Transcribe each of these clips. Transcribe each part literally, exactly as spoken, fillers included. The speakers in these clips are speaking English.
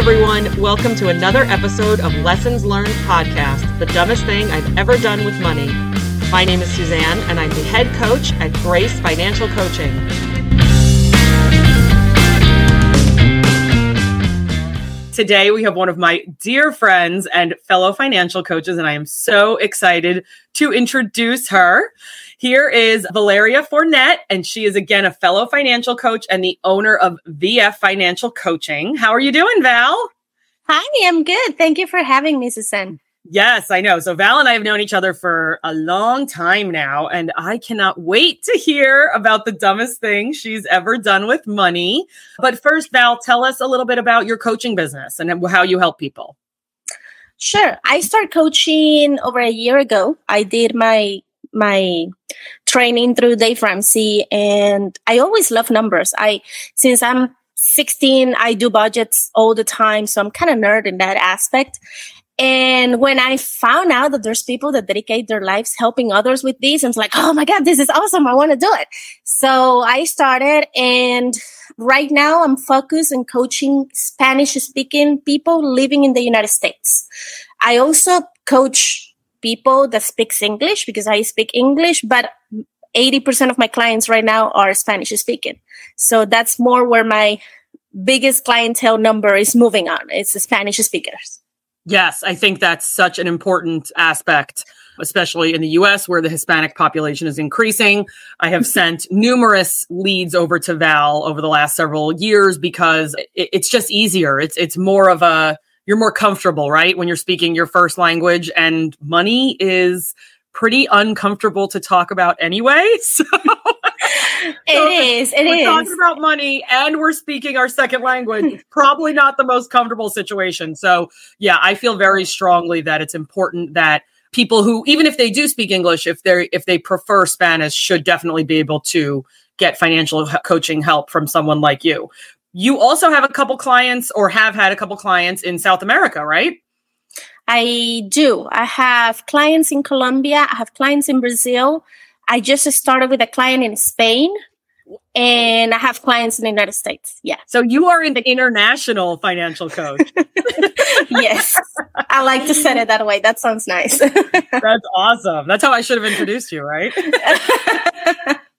everyone. Welcome to another episode of Lessons Learned Podcast, the dumbest thing I've ever done with money. My name is Suzanne, and I'm the head coach at G R A C E Financial Coaching. Today, we have one of my dear friends and fellow financial coaches, and I am so excited to introduce her. Here is Valeria Fournet, and she is, again, a fellow financial coach and the owner of V F Financial Coaching. How are you doing, Val? Hi, I'm good. Thank you for having me, Suzanne. Yes, I know. So Val and I have known each other for a long time now, and I cannot wait to hear about the dumbest thing she's ever done with money. But first, Val, tell us a little bit about your coaching business and how you help people. Sure. I started coaching over a year ago. I did my my training through Dave Ramsey, and I always love numbers. I since I'm sixteen, I do budgets all the time, so I'm kind of nerd in that aspect. And when I found out that there's people that dedicate their lives helping others with this, I was like, oh my God, this is awesome. I want to do it. So I started, and right now I'm focused on coaching Spanish speaking people living in the United States. I also coach people that speaks English because I speak English, but eighty percent of my clients right now are Spanish speaking. So that's more where my biggest clientele number is moving on. It's the Spanish speakers. Yes, I think that's such an important aspect, especially in the U S where the Hispanic population is increasing. I have sent numerous leads over to Val over the last several years because it, it's just easier. It's it's more of a, you're more comfortable, right? When you're speaking your first language, and money is pretty uncomfortable to talk about anyway. So it so is. It we're is. We're talking about money and we're speaking our second language. Probably not the most comfortable situation. So yeah, I feel very strongly that it's important that people who, even if they do speak English, if they if they prefer Spanish, should definitely be able to get financial coaching help from someone like you. You also have a couple clients, or have had a couple clients, in South America, right? I do. I have clients in Colombia. I have clients in Brazil. I just started with a client in Spain, and I have clients in the United States. Yeah. So you are an international financial coach. Yes. I like to set it that way. That sounds nice. That's awesome. That's how I should have introduced you, right?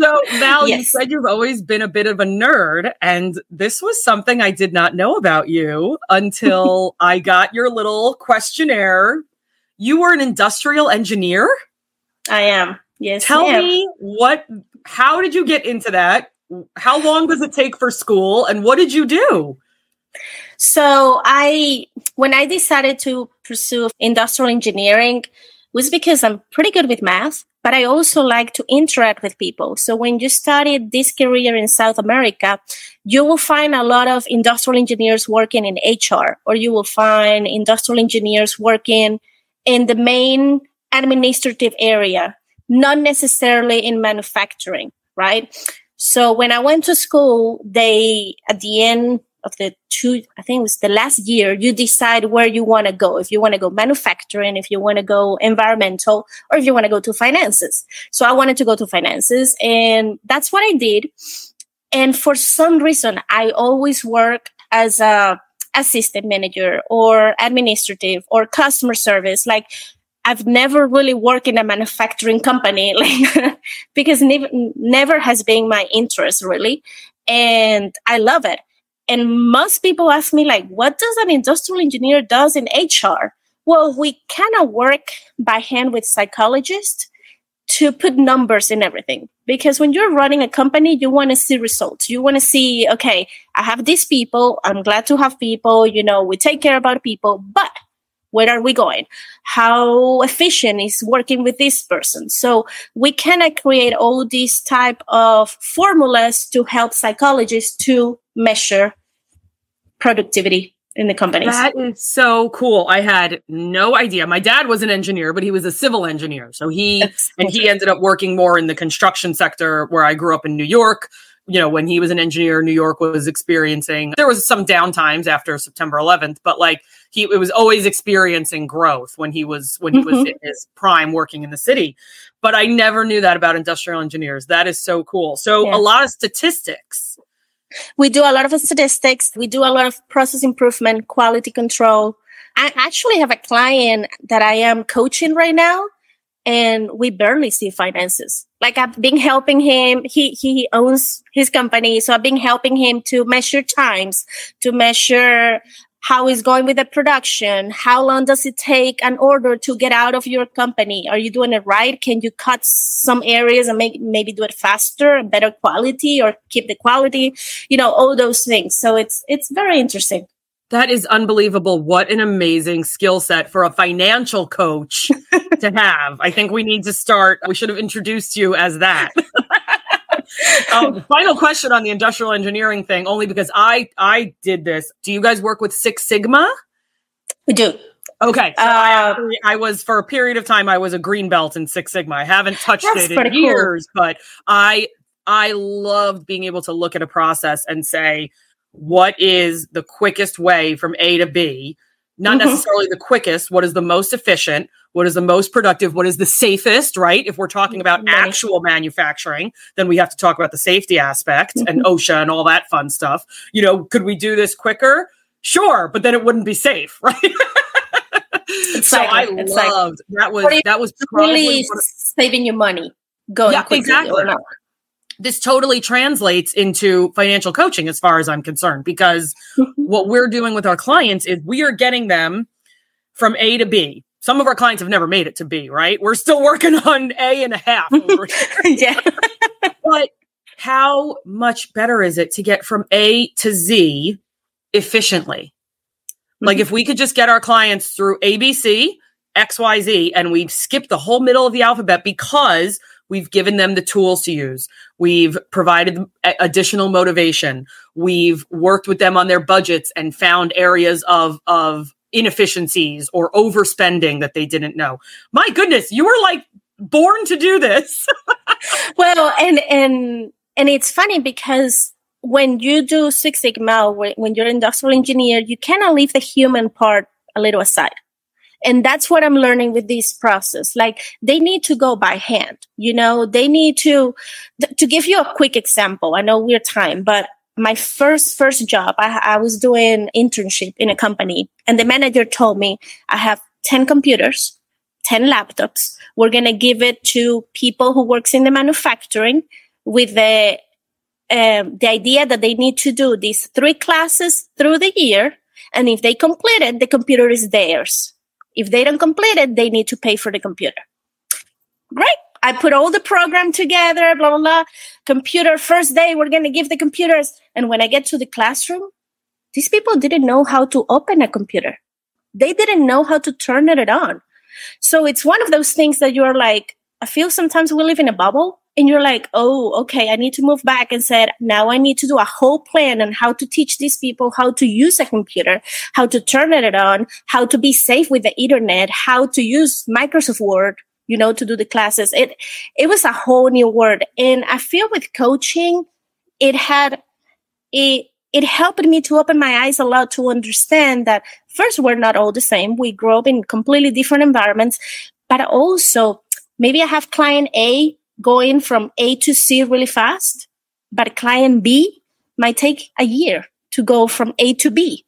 So Val, yes. You said you've always been a bit of a nerd, and this was something I did not know about you until I got your little questionnaire. You were an industrial engineer? I am. Yes. Tell I am. me what, how did you get into that? How long does it take for school, and what did you do? So I, when I decided to pursue industrial engineering, was because I'm pretty good with math, but I also like to interact with people. So when you started this career in South America, you will find a lot of industrial engineers working in H R, or you will find industrial engineers working in the main administrative area, not necessarily in manufacturing, right? So when I went to school, they, at the end of the two, I think it was the last year, you decide where you want to go. If you want to go manufacturing, if you want to go environmental, or if you want to go to finances. So I wanted to go to finances, and that's what I did. And for some reason, I always work as a assistant manager or administrative or customer service. Like, I've never really worked in a manufacturing company, like, because ne- never has been my interest really. And I love it. And most people ask me, like, what does an industrial engineer does in H R? Well, we kind of work by hand with psychologists to put numbers in everything. Because when you're running a company, you want to see results. You want to see, okay, I have these people. I'm glad to have people. You know, we take care about people. But where are we going? How efficient is working with this person? So we kind of create all these type of formulas to help psychologists to measure productivity in the companies. That is so cool. I had no idea. My dad was an engineer, but he was a civil engineer. So he, and he ended up working more in the construction sector where I grew up in New York. You know, when he was an engineer, New York was experiencing, there was some down times after September eleventh, but like he, it was always experiencing growth when he was, when mm-hmm. he was in his prime working in the city. But I never knew that about industrial engineers. That is so cool. So yeah. A lot of statistics. We do a lot of statistics. We do a lot of process improvement, quality control. I actually have a client that I am coaching right now, and we barely see finances. Like, I've been helping him. He, he owns his company. So I've been helping him to measure times, to measure how is going with the production. How long does it take an order to get out of your company? Are you doing it right? Can you cut some areas and make, maybe do it faster, better quality, or keep the quality? You know, all those things. So it's, it's very interesting. That is unbelievable. What an amazing skill set for a financial coach to have. I think we need to start. We should have introduced you as that. um, final question on the industrial engineering thing, only because I, I did this. Do you guys work with Six Sigma? We do. Okay. So uh, I, actually, I was, for a period of time, I was a green belt in Six Sigma. I haven't touched it in years, cool. but I, I loved being able to look at a process and say, what is the quickest way from A to B? Not mm-hmm. necessarily the quickest. What is the most efficient? What is the most productive? What is the safest, right? If we're talking about Money. actual manufacturing, then we have to talk about the safety aspect mm-hmm. and OSHA and all that fun stuff. You know, could we do this quicker? Sure. But then it wouldn't be safe, right? Exactly. So I it's loved like, that was, that was probably really of, saving you money going yeah, quickly exactly. or not. This totally translates into financial coaching as far as I'm concerned, because what we're doing with our clients is we are getting them from A to B. Some of our clients have never made it to B, right? We're still working on A and a half. Over here. Yeah. But how much better is it to get from A to Z efficiently? Mm-hmm. Like, if we could just get our clients through A B C, X Y Z, and we skip the whole middle of the alphabet because we've given them the tools to use. We've provided them additional motivation. We've worked with them on their budgets and found areas of, of inefficiencies or overspending that they didn't know. My goodness, you were like born to do this. Well, and, and, and it's funny because when you do Six Sigma, when, when you're an industrial engineer, you cannot leave the human part a little aside. And that's what I'm learning with this process. Like, they need to go by hand, you know, they need to, th- to give you a quick example. I know we're time, but my first, first job, I, I was doing internship in a company, and the manager told me, I have ten computers, ten laptops. We're going to give it to people who works in the manufacturing with the, um, the idea that they need to do these three classes through the year. And if they complete it, the computer is theirs. If they don't complete it, they need to pay for the computer. Great. I put all the program together, blah, blah, blah. Computer, first day, we're going to give the computers. And when I get to the classroom, these people didn't know how to open a computer. They didn't know how to turn it on. So it's one of those things that you're like, I feel sometimes we live in a bubble. And you're like, oh, okay, I need to move back and said, now I need to do a whole plan on how to teach these people how to use a computer, how to turn it on, how to be safe with the internet, how to use Microsoft Word, you know, to do the classes. It, it was a whole new world. And I feel with coaching, it had, it, it helped me to open my eyes a lot to understand that first, we're not all the same. We grow up in completely different environments, but also maybe I have client A going from A to C really fast, but client B might take a year to go from A to B.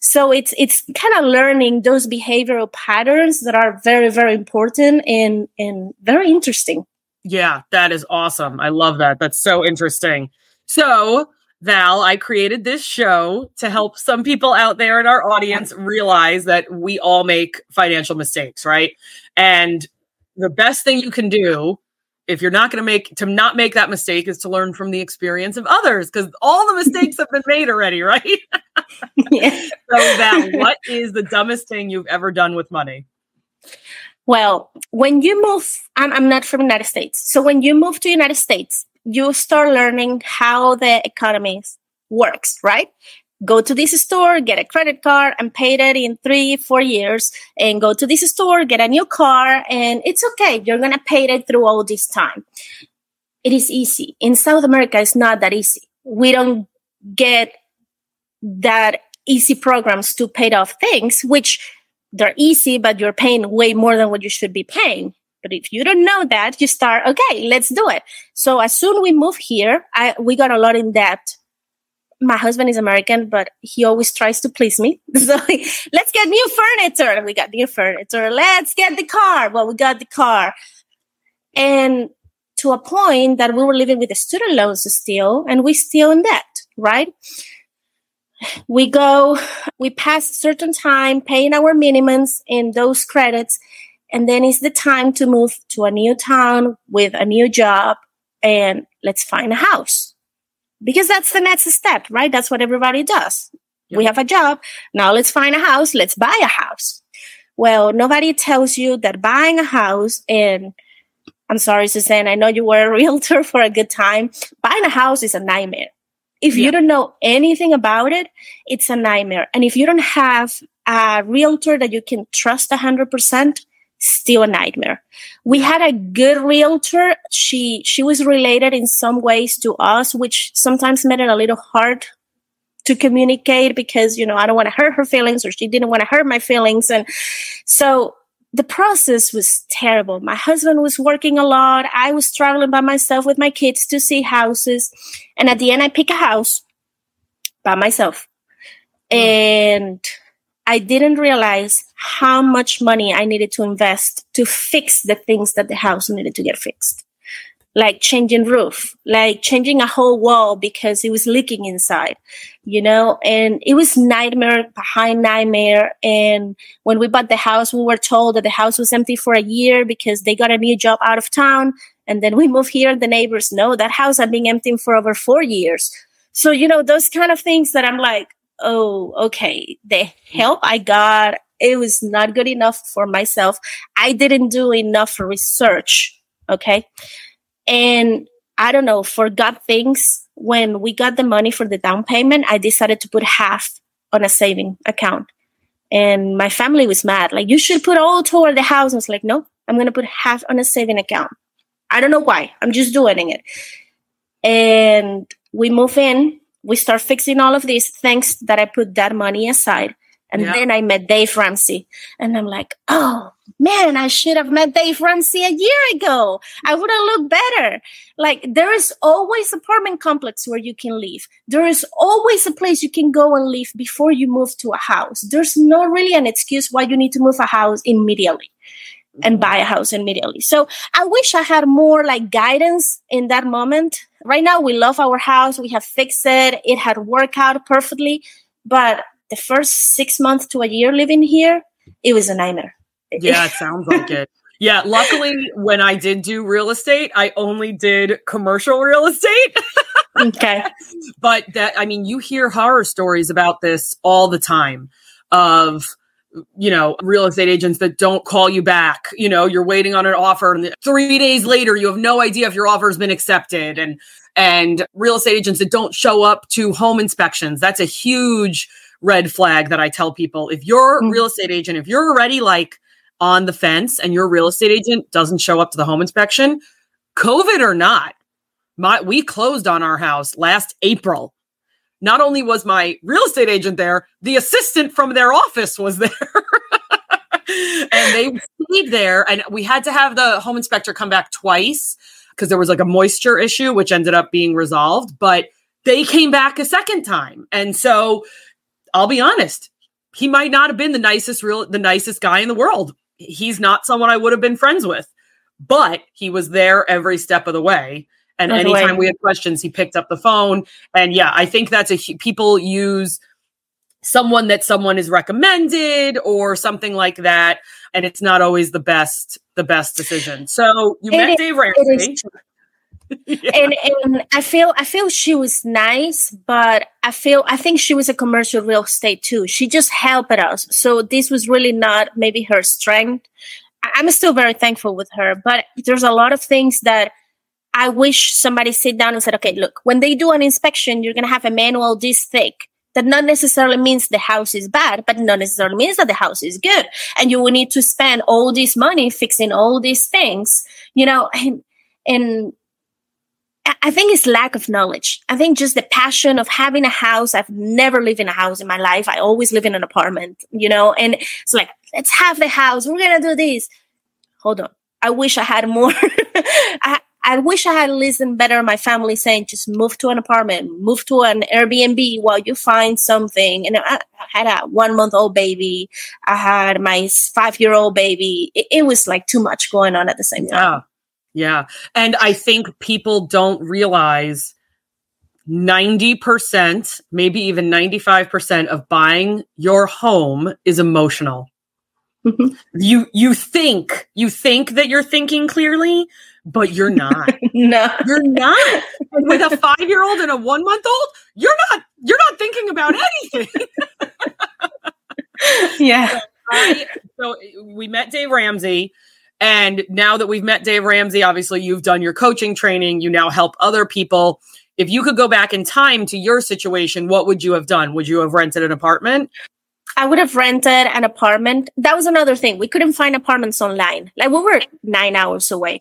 So it's it's kind of learning those behavioral patterns that are very, very important and, and very interesting. Yeah, that is awesome. I love that. That's so interesting. So, Val, I created this show to help some people out there in our audience realize that we all make financial mistakes, right? And the best thing you can do if you're not going to make, to not make that mistake is to learn from the experience of others, because all the mistakes have been made already, right? Yeah. So that, what is the dumbest thing you've ever done with money? Well, when you move, I'm, I'm not from the United States. So when you move to the United States, you start learning how the economy works, right? Go to this store, get a credit card and pay it in three, four years and go to this store, get a new car. And it's okay. You're going to pay it through all this time. It is easy. In South America, it's not that easy. We don't get that easy programs to pay off things, which they're easy, but you're paying way more than what you should be paying. But if you don't know that, you start, okay, let's do it. So as soon as we moved here, I, we got a lot in debt. my husband is American, but he always tries to please me. So let's get new furniture. We got new furniture. Let's get the car. Well, we got the car. And to a point that we were living with the student loans still, and we still in debt, right? We go, we pass a certain time paying our minimums in those credits. And then it's the time to move to a new town with a new job and let's find a house. Because that's the next step, right? That's what everybody does. Yep. We have a job. Now let's find a house. Let's buy a house. Well, nobody tells you that buying a house, and I'm sorry, Suzanne, I know you were a realtor for a good time. Buying a house is a nightmare. If yep. you don't know anything about it, it's a nightmare. And if you don't have a realtor that you can trust one hundred percent, still a nightmare. We had a good realtor. She she was related in some ways to us, which sometimes made it a little hard to communicate because, you know, I don't want to hurt her feelings or she didn't want to hurt my feelings. And so the process was terrible. My husband was working a lot. I was traveling by myself with my kids to see houses. And at the end, I pick a house by myself. And I didn't realize how much money I needed to invest to fix the things that the house needed to get fixed, like changing roof, like changing a whole wall because it was leaking inside, you know, and it was nightmare behind nightmare. And when we bought the house, we were told that the house was empty for a year because they got a new job out of town. And then we moved here and the neighbors know that house had been empty for over four years. So, you know, those kind of things that I'm like, oh, okay, the help I got, it was not good enough for myself. I didn't do enough research, okay? And I don't know, forgot things. When we got the money for the down payment, I decided to put half on a saving account. And my family was mad. Like, you should put all toward the house. I was like, no, I'm going to put half on a saving account. I don't know why. I'm just doing it. And we move in. We start fixing all of these things that I put that money aside. And yeah. then I met Dave Ramsey. And I'm like, oh, man, I should have met Dave Ramsey a year ago. I would have looked better. Like, there is always apartment complex where you can live. There is always a place you can go and live before you move to a house. There's no really an excuse why you need to move a house immediately and buy a house immediately. So I wish I had more like guidance in that moment. Right now, we love our house. We have fixed it. It had worked out perfectly. But the first six months to a year living here, it was a nightmare. Yeah, it sounds like it. Yeah, luckily, when I did do real estate, I only did commercial real estate. Okay. But that, I mean, you hear horror stories about this all the time of, you know, real estate agents that don't call you back, you know, you're waiting on an offer and three days later, you have no idea if your offer has been accepted, and, and real estate agents that don't show up to home inspections. That's a huge red flag that I tell people. If you're a real estate agent, if you're already like on the fence and your real estate agent doesn't show up to the home inspection, COVID or not, my, we closed on our house last April. Not only was my real estate agent there, the assistant from their office was there. And they stayed there. And we had to have the home inspector come back twice because there was like a moisture issue, which ended up being resolved. But they came back a second time. And so I'll be honest, he might not have been the nicest real, the nicest guy in the world. He's not someone I would have been friends with, but he was there every step of the way. And anytime we had questions, he picked up the phone. And yeah, I think that's a, people use someone that someone is recommended or something like that. And it's not always the best, the best decision. So you met Dave Ramsey. Yeah. And, and I feel, I feel she was nice, but I feel, I think she was a commercial real estate too. She just helped us. So this was really not maybe her strength. I'm still very thankful with her, but there's a lot of things that I wish somebody sit down and said, okay, look, when they do an inspection, you're going to have a manual this thick. That not necessarily means the house is bad, but not necessarily means that the house is good. And you will need to spend all this money fixing all these things, you know, and, and I think it's lack of knowledge. I think just the passion of having a house. I've never lived in a house in my life. I always live in an apartment, you know, and it's like, let's have the house. We're going to do this. Hold on. I wish I had more. I, I wish I had listened better. My family saying, just move to an apartment, move to an Airbnb while you find something. And I had a one month old baby. I had my five year old baby. It, it was like too much going on at the same time. Yeah. Yeah. And I think people don't realize ninety percent, maybe even ninety-five percent of buying your home is emotional. Mm-hmm. You, you think, you think that you're thinking clearly, but you're not. No, you're not. With a five-year-old and a one-month-old, you're not. You're not thinking about anything. Yeah. So, I, so we met Dave Ramsey, and now that we've met Dave Ramsey, obviously you've done your coaching training. You now help other people. If you could go back in time to your situation, what would you have done? Would you have rented an apartment? I would have rented an apartment. That was another thing. We couldn't find apartments online. Like, we were nine hours away.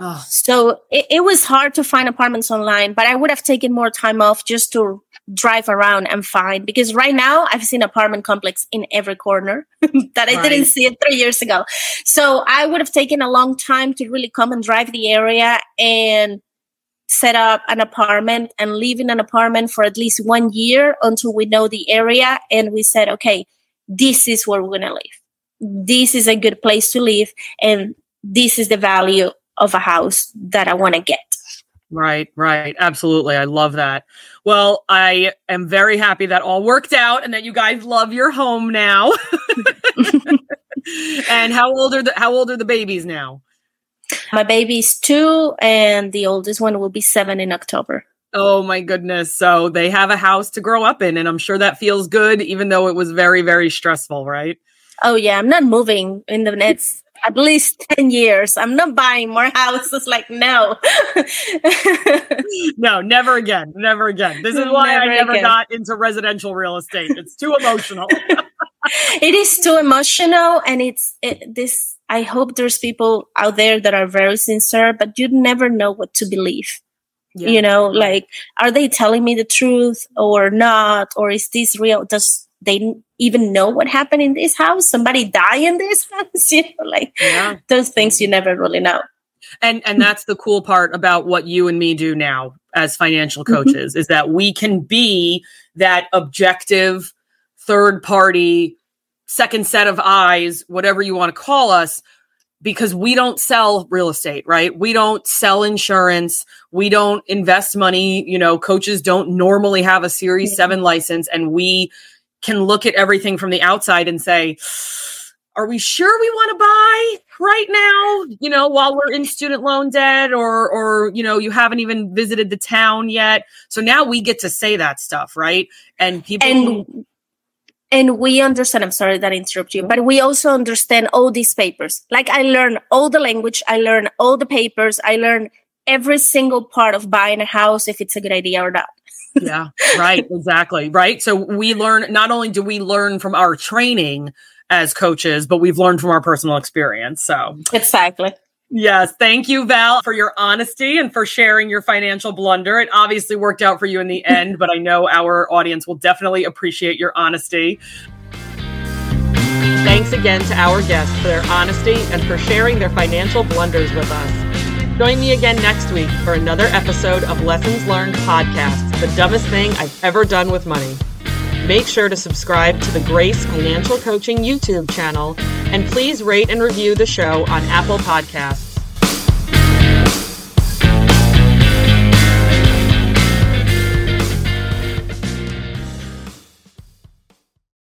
Oh. So it, it was hard to find apartments online, but I would have taken more time off just to drive around and find, because right now I've seen apartment complex in every corner that I right. didn't see it three years ago. So I would have taken a long time to really come and drive the area and set up an apartment and live in an apartment for at least one year until we know the area. And we said, okay, this is where we're going to live. This is a good place to live. And this is the value of a house that I want to get. Right, right. Absolutely. I love that. Well, I am very happy that all worked out and that you guys love your home now. And how old are the, how old are the babies now? My baby is two, and the oldest one will be seven in October. Oh, my goodness. So they have a house to grow up in, and I'm sure that feels good, even though it was very, very stressful, right? Oh, yeah. I'm not moving in the next at least ten years. I'm not buying more houses. Like, no. No, never again. Never again. This is why never I never again. got into residential real estate. It's too emotional. It is too emotional, and it's it, this... I hope there's people out there that are very sincere, but you never know what to believe. Yeah. You know, like, are they telling me the truth or not? Or is this real? Does they even know what happened in this house? Somebody die in this house? You know, like, yeah. Those things you never really know. And and that's the cool part about what you and me do now as financial coaches, mm-hmm. is that we can be that objective third party second set of eyes, whatever you want to call us, because we don't sell real estate, right? We don't sell insurance. We don't invest money. You know, coaches don't normally have a Series seven license, and we can look at everything from the outside and say, are we sure we want to buy right now? You know, while we're in student loan debt, or, or, you know, you haven't even visited the town yet. So now we get to say that stuff, right? And people... And- And we understand, I'm sorry that I interrupt you, but we also understand all these papers. Like, I learned all the language. I learned all the papers. I learned every single part of buying a house, if it's a good idea or not. Yeah, right. Exactly. Right. So we learn, not only do we learn from our training as coaches, but we've learned from our personal experience. So exactly. Yes. Thank you, Val, for your honesty and for sharing your financial blunder. It obviously worked out for you in the end, but I know our audience will definitely appreciate your honesty. Thanks again to our guests for their honesty and for sharing their financial blunders with us. Join me again next week for another episode of Lessons Learned Podcast, the dumbest thing I've ever done with money. Make sure to subscribe to the Grace Financial Coaching YouTube channel, and please rate and review the show on Apple Podcasts.